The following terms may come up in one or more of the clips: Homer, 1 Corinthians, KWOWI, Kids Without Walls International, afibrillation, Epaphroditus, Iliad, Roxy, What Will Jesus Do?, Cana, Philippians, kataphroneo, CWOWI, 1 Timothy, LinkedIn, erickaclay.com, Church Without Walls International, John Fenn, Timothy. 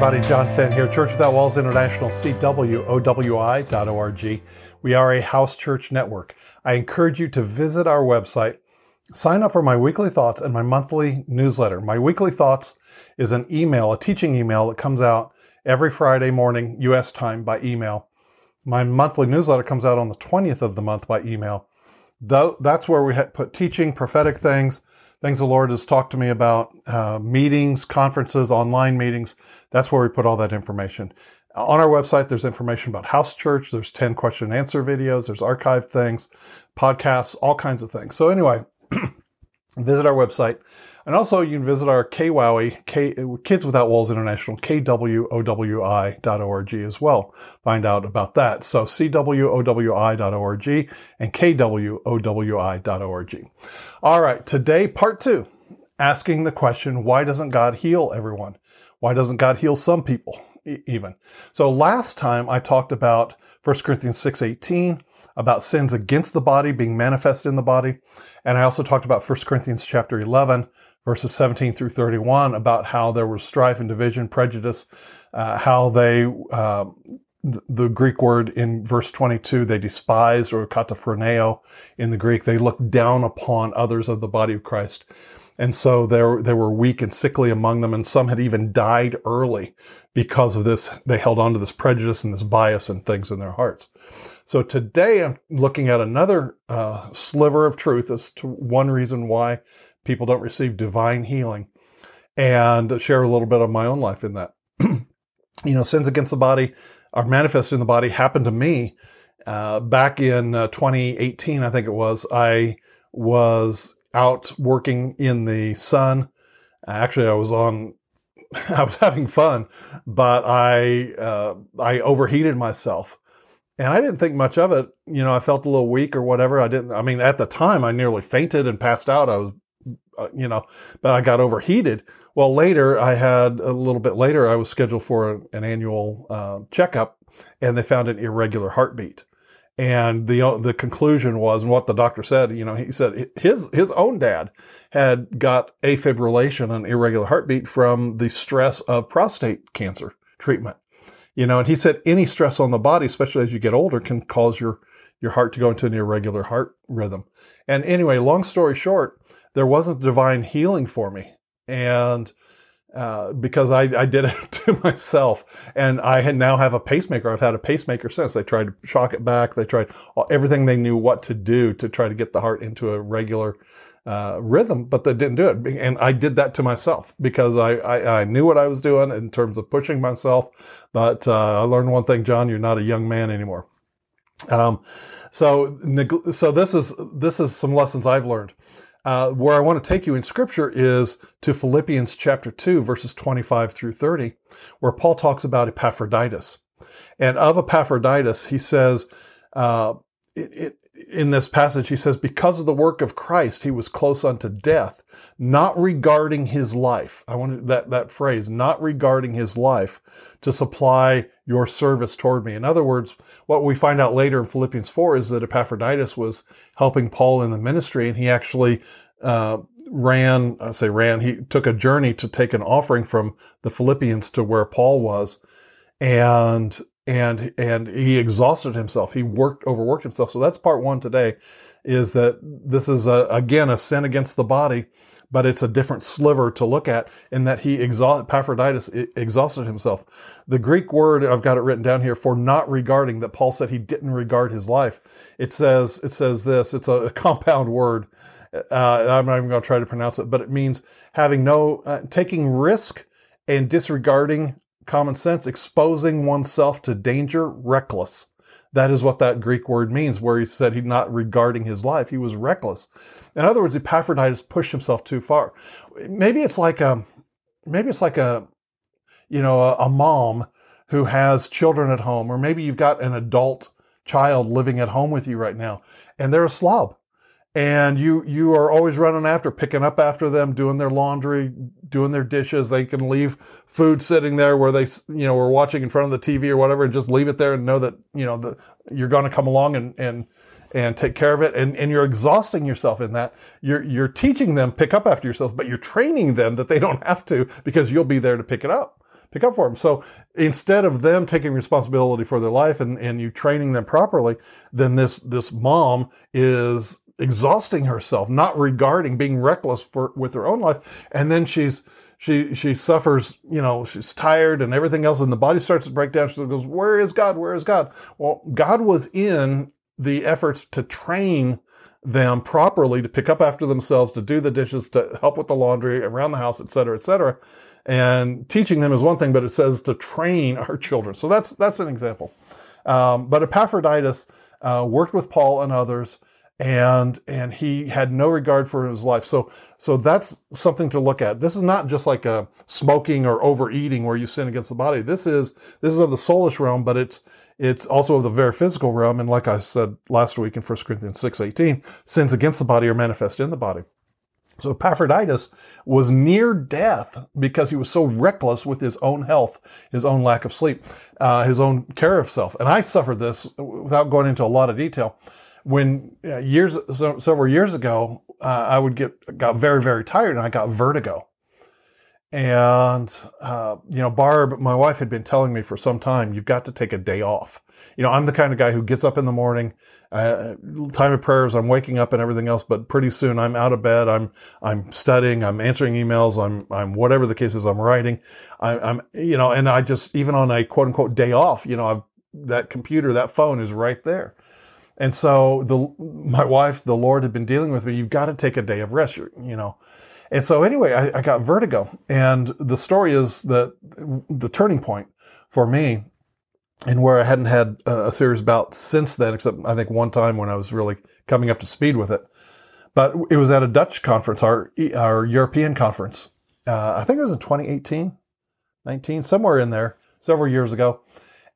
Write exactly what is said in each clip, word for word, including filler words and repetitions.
everybody. John Fenn here, Church Without Walls International, C W O W I dot org. We are a house church network. I encourage you to visit our website, sign up for my weekly thoughts and my monthly newsletter. My weekly thoughts is an email, a teaching email that comes out every Friday morning, U S time, by email. My monthly newsletter comes out on the twentieth of the month by email. That's where we put teaching, prophetic things, things the Lord has talked to me about, uh, meetings, conferences, online meetings. That's where we put all that information. On our website, there's information about house church. There's ten question and answer videos. There's archived things, podcasts, all kinds of things. So anyway, visit our website. And also you can visit our K W O W I, K, Kids Without Walls International, K W O W I dot org as well. Find out about that. So C W O W I dot org and K W O W I dot org. All right, today, part two, asking the question, why doesn't God heal everyone? Why doesn't God heal some people even? So last time I talked about First Corinthians six eighteen, about sins against the body being manifest in the body. And I also talked about First Corinthians chapter eleven, verses seventeen through thirty-one, about how there was strife and division, prejudice, uh, how they, uh, th the Greek word in verse twenty-two, they despised, or kataphroneo in the Greek, they looked down upon others of the body of Christ. And so there, they were weak and sickly among them, and some had even died early because of this. They held on to this prejudice and this bias and things in their hearts. So today I'm looking at another uh, sliver of truth as to one reason why people don't receive divine healing, and share a little bit of my own life in that. You know, sins against the body are manifest in the body. Happened to me uh, back in uh, twenty eighteen, I think it was. I was out working in the sun. Actually, I was on. I was having fun, but I uh, I overheated myself, and I didn't think much of it. You know, I felt a little weak or whatever. I didn't. I mean, at the time, I nearly fainted and passed out. I was. You know, but I got overheated. Well, later I had a little bit later, I was scheduled for an annual uh, checkup, and they found an irregular heartbeat. And the the conclusion was, and what the doctor said, you know, he said his his own dad had got afibrillation, an irregular heartbeat, from the stress of prostate cancer treatment. You know, and he said any stress on the body, especially as you get older, can cause your your heart to go into an irregular heart rhythm. And anyway, long story short, there wasn't divine healing for me, and uh, because I, I did it to myself, and I had now have a pacemaker. I've had a pacemaker since. They tried to shock it back. They tried everything they knew what to do to try to get the heart into a regular uh, rhythm, but they didn't do it. And I did that to myself because I, I, I knew what I was doing in terms of pushing myself. But uh, I learned one thing, John, you're not a young man anymore. Um, so so this is this is some lessons I've learned. Uh, where I want to take you in Scripture is to Philippians chapter two, verses twenty-five through thirty, where Paul talks about Epaphroditus. And of Epaphroditus, he says, uh, it, it, in this passage, he says, because of the work of Christ, he was close unto death, not regarding his life. I wanted that, that phrase, not regarding his life, to supply your service toward me. In other words, what we find out later in Philippians four is that Epaphroditus was helping Paul in the ministry, and he actually uh, ran, I say ran, he took a journey to take an offering from the Philippians to where Paul was, and and and he exhausted himself. He worked, overworked himself. So that's part one today, is that this is, a, again, a sin against the body, but it's a different sliver to look at, in that he exhausted, Epaphroditus exhausted himself. The Greek word, I've got it written down here, for not regarding, that Paul said he didn't regard his life. It says, it says this, it's a compound word. Uh, I'm not even going to try to pronounce it, but it means having no, uh, taking risk and disregarding common sense, exposing oneself to danger, reckless. That is what that Greek word means, where he said he's not regarding his life. He was reckless. In other words, Epaphroditus pushed himself too far. Maybe it's like a, maybe it's like a, you know, a, a mom who has children at home, or maybe you've got an adult child living at home with you right now, and they're a slob, and you you are always running after, picking up after them, doing their laundry, doing their dishes. They can leave food sitting there where they, you know, were watching in front of the T V or whatever, and just leave it there and know that, you know, that you're going to come along and and and take care of it. And, and you're exhausting yourself in that. You're, you're teaching them pick up after yourselves, but you're training them that they don't have to, because you'll be there to pick it up. pick up for them. So instead of them taking responsibility for their life and, and you training them properly, then this, this mom is exhausting herself, not regarding, being reckless for, with her own life. And then she's, she, she suffers, you know, she's tired and everything else, and the body starts to break down. She goes, where is God? Where is God? Well, God was in the efforts to train them properly to pick up after themselves, to do the dishes, to help with the laundry around the house, et cetera, et cetera. And teaching them is one thing, but it says to train our children. So that's, that's an example. Um, but Epaphroditus uh, worked with Paul and others, and, and he had no regard for his life. So, so that's something to look at. This is not just like a smoking or overeating where you sin against the body. This is, this is of the soulish realm, but it's, it's also of the very physical realm. And like I said last week in First Corinthians six eighteen, sins against the body are manifest in the body. So Epaphroditus was near death because he was so reckless with his own health, his own lack of sleep, uh, his own care of self. And I suffered this without going into a lot of detail. When uh, years, so, several years ago, uh, I would get, got very, very tired, and I got vertigo. And, uh, you know, Barb, my wife, had been telling me for some time, you've got to take a day off. You know, I'm the kind of guy who gets up in the morning, uh, time of prayers, I'm waking up and everything else, but pretty soon I'm out of bed. I'm, I'm studying, I'm answering emails. I'm, I'm whatever the case is, I'm writing. I, I'm, you know, and I just, even on a quote unquote day off, you know, I've, that computer, that phone is right there. And so the, my wife, the Lord had been dealing with me. You've got to take a day of rest, you know. And so anyway, I, I got vertigo. And the story is that the turning point for me, and where I hadn't had a serious bout since then, except I think one time when I was really coming up to speed with it. But it was at a Dutch conference, our, our European conference. Uh, I think it was in twenty eighteen, nineteen, somewhere in there, several years ago.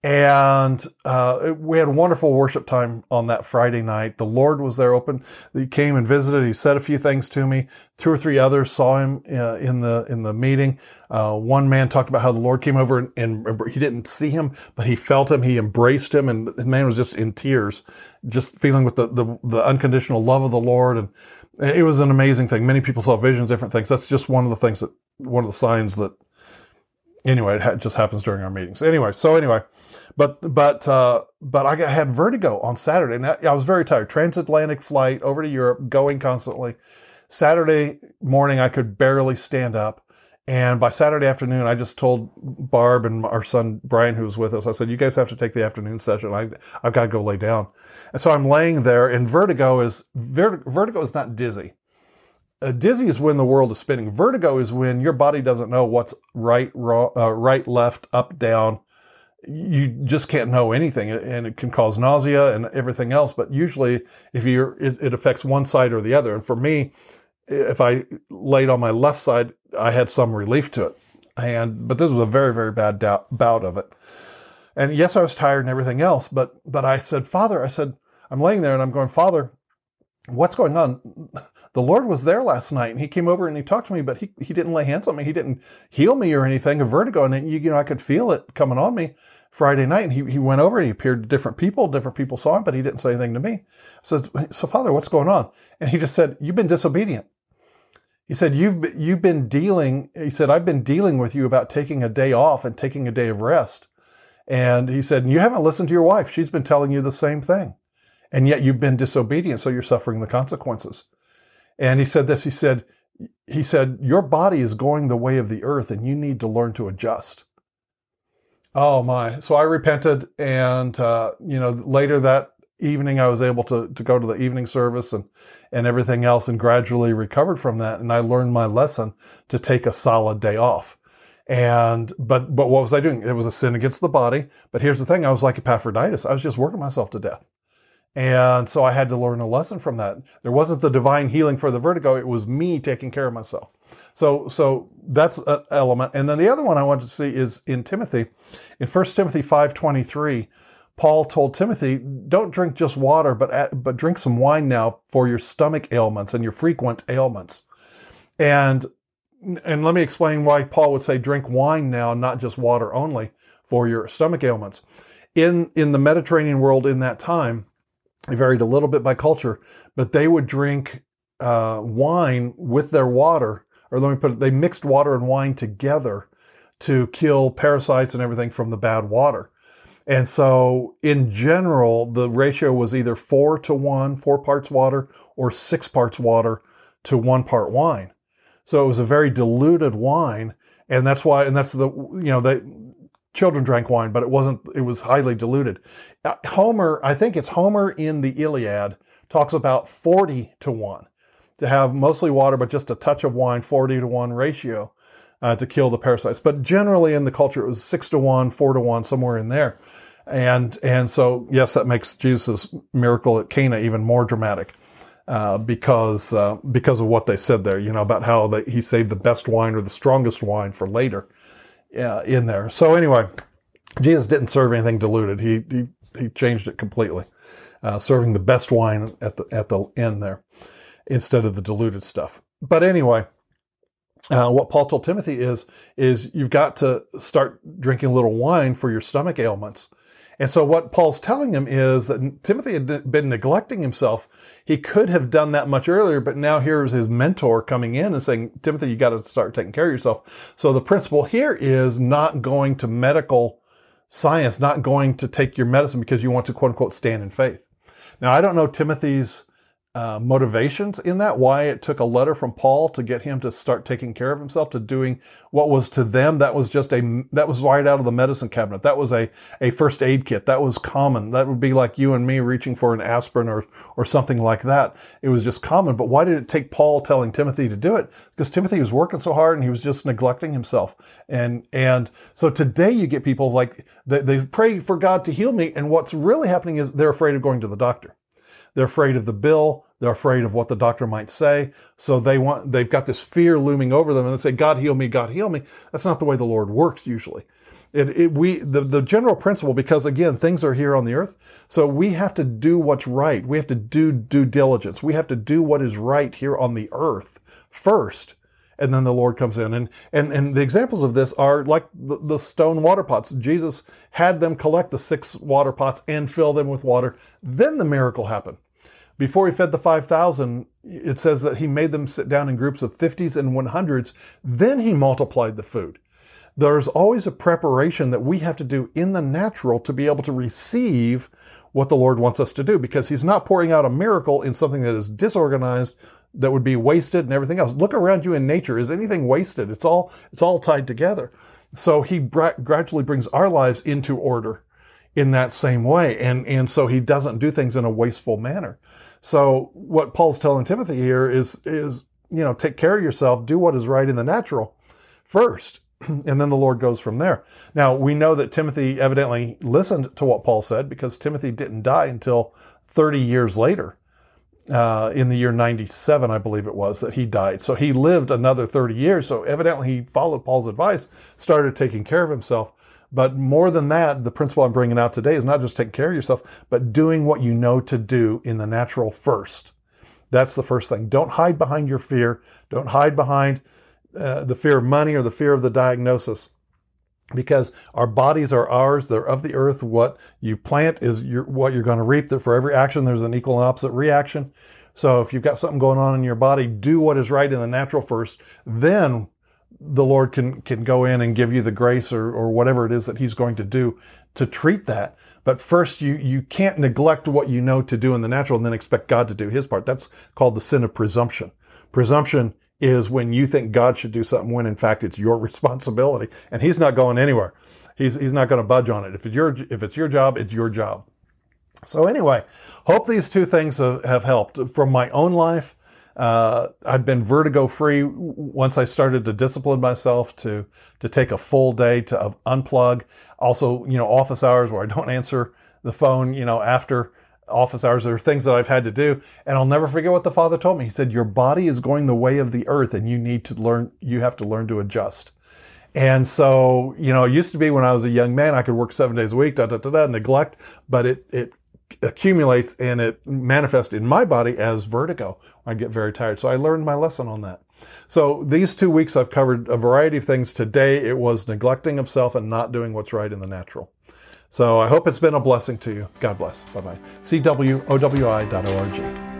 And uh, we had a wonderful worship time on that Friday night. The Lord was there open. He came and visited. He said a few things to me. Two or three others saw him uh, in the in the meeting. Uh, one man talked about how the Lord came over, and, and he didn't see him, but he felt him. He embraced him, and the man was just in tears, just feeling with the, the, the unconditional love of the Lord. And it was an amazing thing. Many people saw visions, different things. That's just one of the things that, one of the signs that, anyway, it just happens during our meetings. Anyway, so anyway, but but uh, but I had vertigo on Saturday, and I was very tired. Transatlantic flight over to Europe, going constantly. Saturday morning, I could barely stand up, and by Saturday afternoon, I just told Barb and our son Brian, who was with us, I said, "You guys have to take the afternoon session. I, I've got to go lay down." And so I'm laying there, and vertigo is vertigo is not dizzy. Uh, dizzy is when the world is spinning. Vertigo is when your body doesn't know what's right, wrong, uh, right, left, up, down. You just can't know anything, and it can cause nausea and everything else. But usually, if you're, it, it affects one side or the other. And for me, if I laid on my left side, I had some relief to it. And but this was a very, very bad doubt, bout of it. And yes, I was tired and everything else. But but I said, Father, I said, I'm laying there and I'm going, Father, what's going on? The Lord was there last night, and he came over and he talked to me, but he, he didn't lay hands on me. He didn't heal me or anything of vertigo. And then, you know, I could feel it coming on me Friday night. And he, he went over and he appeared to different people. Different people saw him, but he didn't say anything to me. So, so Father, what's going on? And he just said, you've been disobedient. He said, you've, you've been dealing. He said, I've been dealing with you about taking a day off and taking a day of rest. And he said, and you haven't listened to your wife. She's been telling you the same thing. And yet you've been disobedient. So you're suffering the consequences. And he said this, he said, he said, your body is going the way of the earth, and you need to learn to adjust. Oh my. So I repented. And, uh, you know, later that evening, I was able to, to go to the evening service and, and everything else, and gradually recovered from that. And I learned my lesson to take a solid day off. And, but, but what was I doing? It was a sin against the body. But here's the thing. I was like Epaphroditus. I was just working myself to death. And so I had to learn a lesson from that. There wasn't the divine healing for the vertigo. It was me taking care of myself. So, so that's an element. And then the other one I wanted to see is in Timothy. In First Timothy five twenty-three, Paul told Timothy, don't drink just water, but, at, but drink some wine now for your stomach ailments and your frequent ailments. And, and let me explain why Paul would say drink wine now, not just water only, for your stomach ailments. In, in the Mediterranean world in that time, it varied a little bit by culture, but they would drink uh, wine with their water, or let me put it, they mixed water and wine together to kill parasites and everything from the bad water. And so in general, the ratio was either four to one, four parts water, or six parts water to one part wine. So it was a very diluted wine. And that's why, and that's the, you know, the children drank wine, but it wasn't, it was highly diluted. Homer, I think it's Homer in the Iliad, talks about forty to one to have mostly water, but just a touch of wine, forty to one ratio uh, to kill the parasites. But generally in the culture, it was six to one, four to one, somewhere in there. And, and so, yes, that makes Jesus' miracle at Cana even more dramatic. Uh, because uh, because of what they said there, you know, about how they, he saved the best wine or the strongest wine for later uh, in there. So anyway, Jesus didn't serve anything diluted. He he, he changed it completely, uh, serving the best wine at the at the end there instead of the diluted stuff. But anyway, uh, what Paul told Timothy is is you've got to start drinking a little wine for your stomach ailments. And so what Paul's telling him is that Timothy had been neglecting himself. He could have done that much earlier, but now here's his mentor coming in and saying, Timothy, you got to start taking care of yourself. So the principle here is not going to medical science, not going to take your medicine because you want to, quote unquote, stand in faith. Now, I don't know Timothy's uh, motivations in that, why it took a letter from Paul to get him to start taking care of himself, to doing what was to them. That was just a, that was right out of the medicine cabinet. That was a, a first aid kit. That was common. That would be like you and me reaching for an aspirin or, or something like that. It was just common. But why did it take Paul telling Timothy to do it? Because Timothy was working so hard and he was just neglecting himself. And, and so today you get people like they, they pray for God to heal me. And what's really happening is they're afraid of going to the doctor. They're afraid of the bill. They're afraid of what the doctor might say. So they want, they've got this fear looming over them and they say, God, heal me, God, heal me. That's not the way the Lord works usually. It, it, we, the, the general principle, because again, things are here on the earth. So we have to do what's right. We have to do due diligence. We have to do what is right here on the earth first. And then the Lord comes in. And, and, and the examples of this are like the, the stone water pots. Jesus had them collect the six water pots and fill them with water. Then the miracle happened. Before he fed the five thousand, it says that he made them sit down in groups of fifties and hundreds. Then he multiplied the food. There's always a preparation that we have to do in the natural to be able to receive what the Lord wants us to do, because he's not pouring out a miracle in something that is disorganized, that would be wasted and everything else. Look around you in nature. Is anything wasted? It's all, it's all tied together. So he bra- gradually brings our lives into order in that same way. And, and so he doesn't do things in a wasteful manner. So what Paul's telling Timothy here is, is, you know, take care of yourself, do what is right in the natural first. And then the Lord goes from there. Now we know that Timothy evidently listened to what Paul said, because Timothy didn't die until thirty years later. Uh, in the year ninety-seven, I believe it was, that he died. So he lived another thirty years. So evidently he followed Paul's advice, started taking care of himself. But more than that, the principle I'm bringing out today is not just taking care of yourself, but doing what you know to do in the natural first. That's the first thing. Don't hide behind your fear. Don't hide behind uh, the fear of money or the fear of the diagnosis. Because our bodies are ours, they're of the earth. What you plant is your, what you're going to reap. That for every action, there's an equal and opposite reaction. So if you've got something going on in your body, do what is right in the natural first. Then the Lord can can go in and give you the grace or or whatever it is that he's going to do to treat that. But first, you you can't neglect what you know to do in the natural and then expect God to do his part. That's called the sin of presumption. Presumption is when you think God should do something when in fact it's your responsibility, and he's not going anywhere. He's he's not going to budge on it. If it's your if it's your job, it's your job. So anyway, hope these two things have, have helped. From my own life, uh, I've been vertigo free once I started to discipline myself to to take a full day to unplug. Also, you know, office hours where I don't answer the phone, you know, after office hours are things that I've had to do. And I'll never forget what the Father told me. He said, your body is going the way of the earth and you need to learn, you have to learn to adjust. And so, you know, it used to be when I was a young man, I could work seven days a week, da, da, da, da, neglect, but it, it accumulates and it manifests in my body as vertigo. I get very tired. So I learned my lesson on that. So these two weeks I've covered a variety of things. Today it was neglecting of self and not doing what's right in the natural. So I hope it's been a blessing to you. God bless. Bye-bye. C W O W I dot org.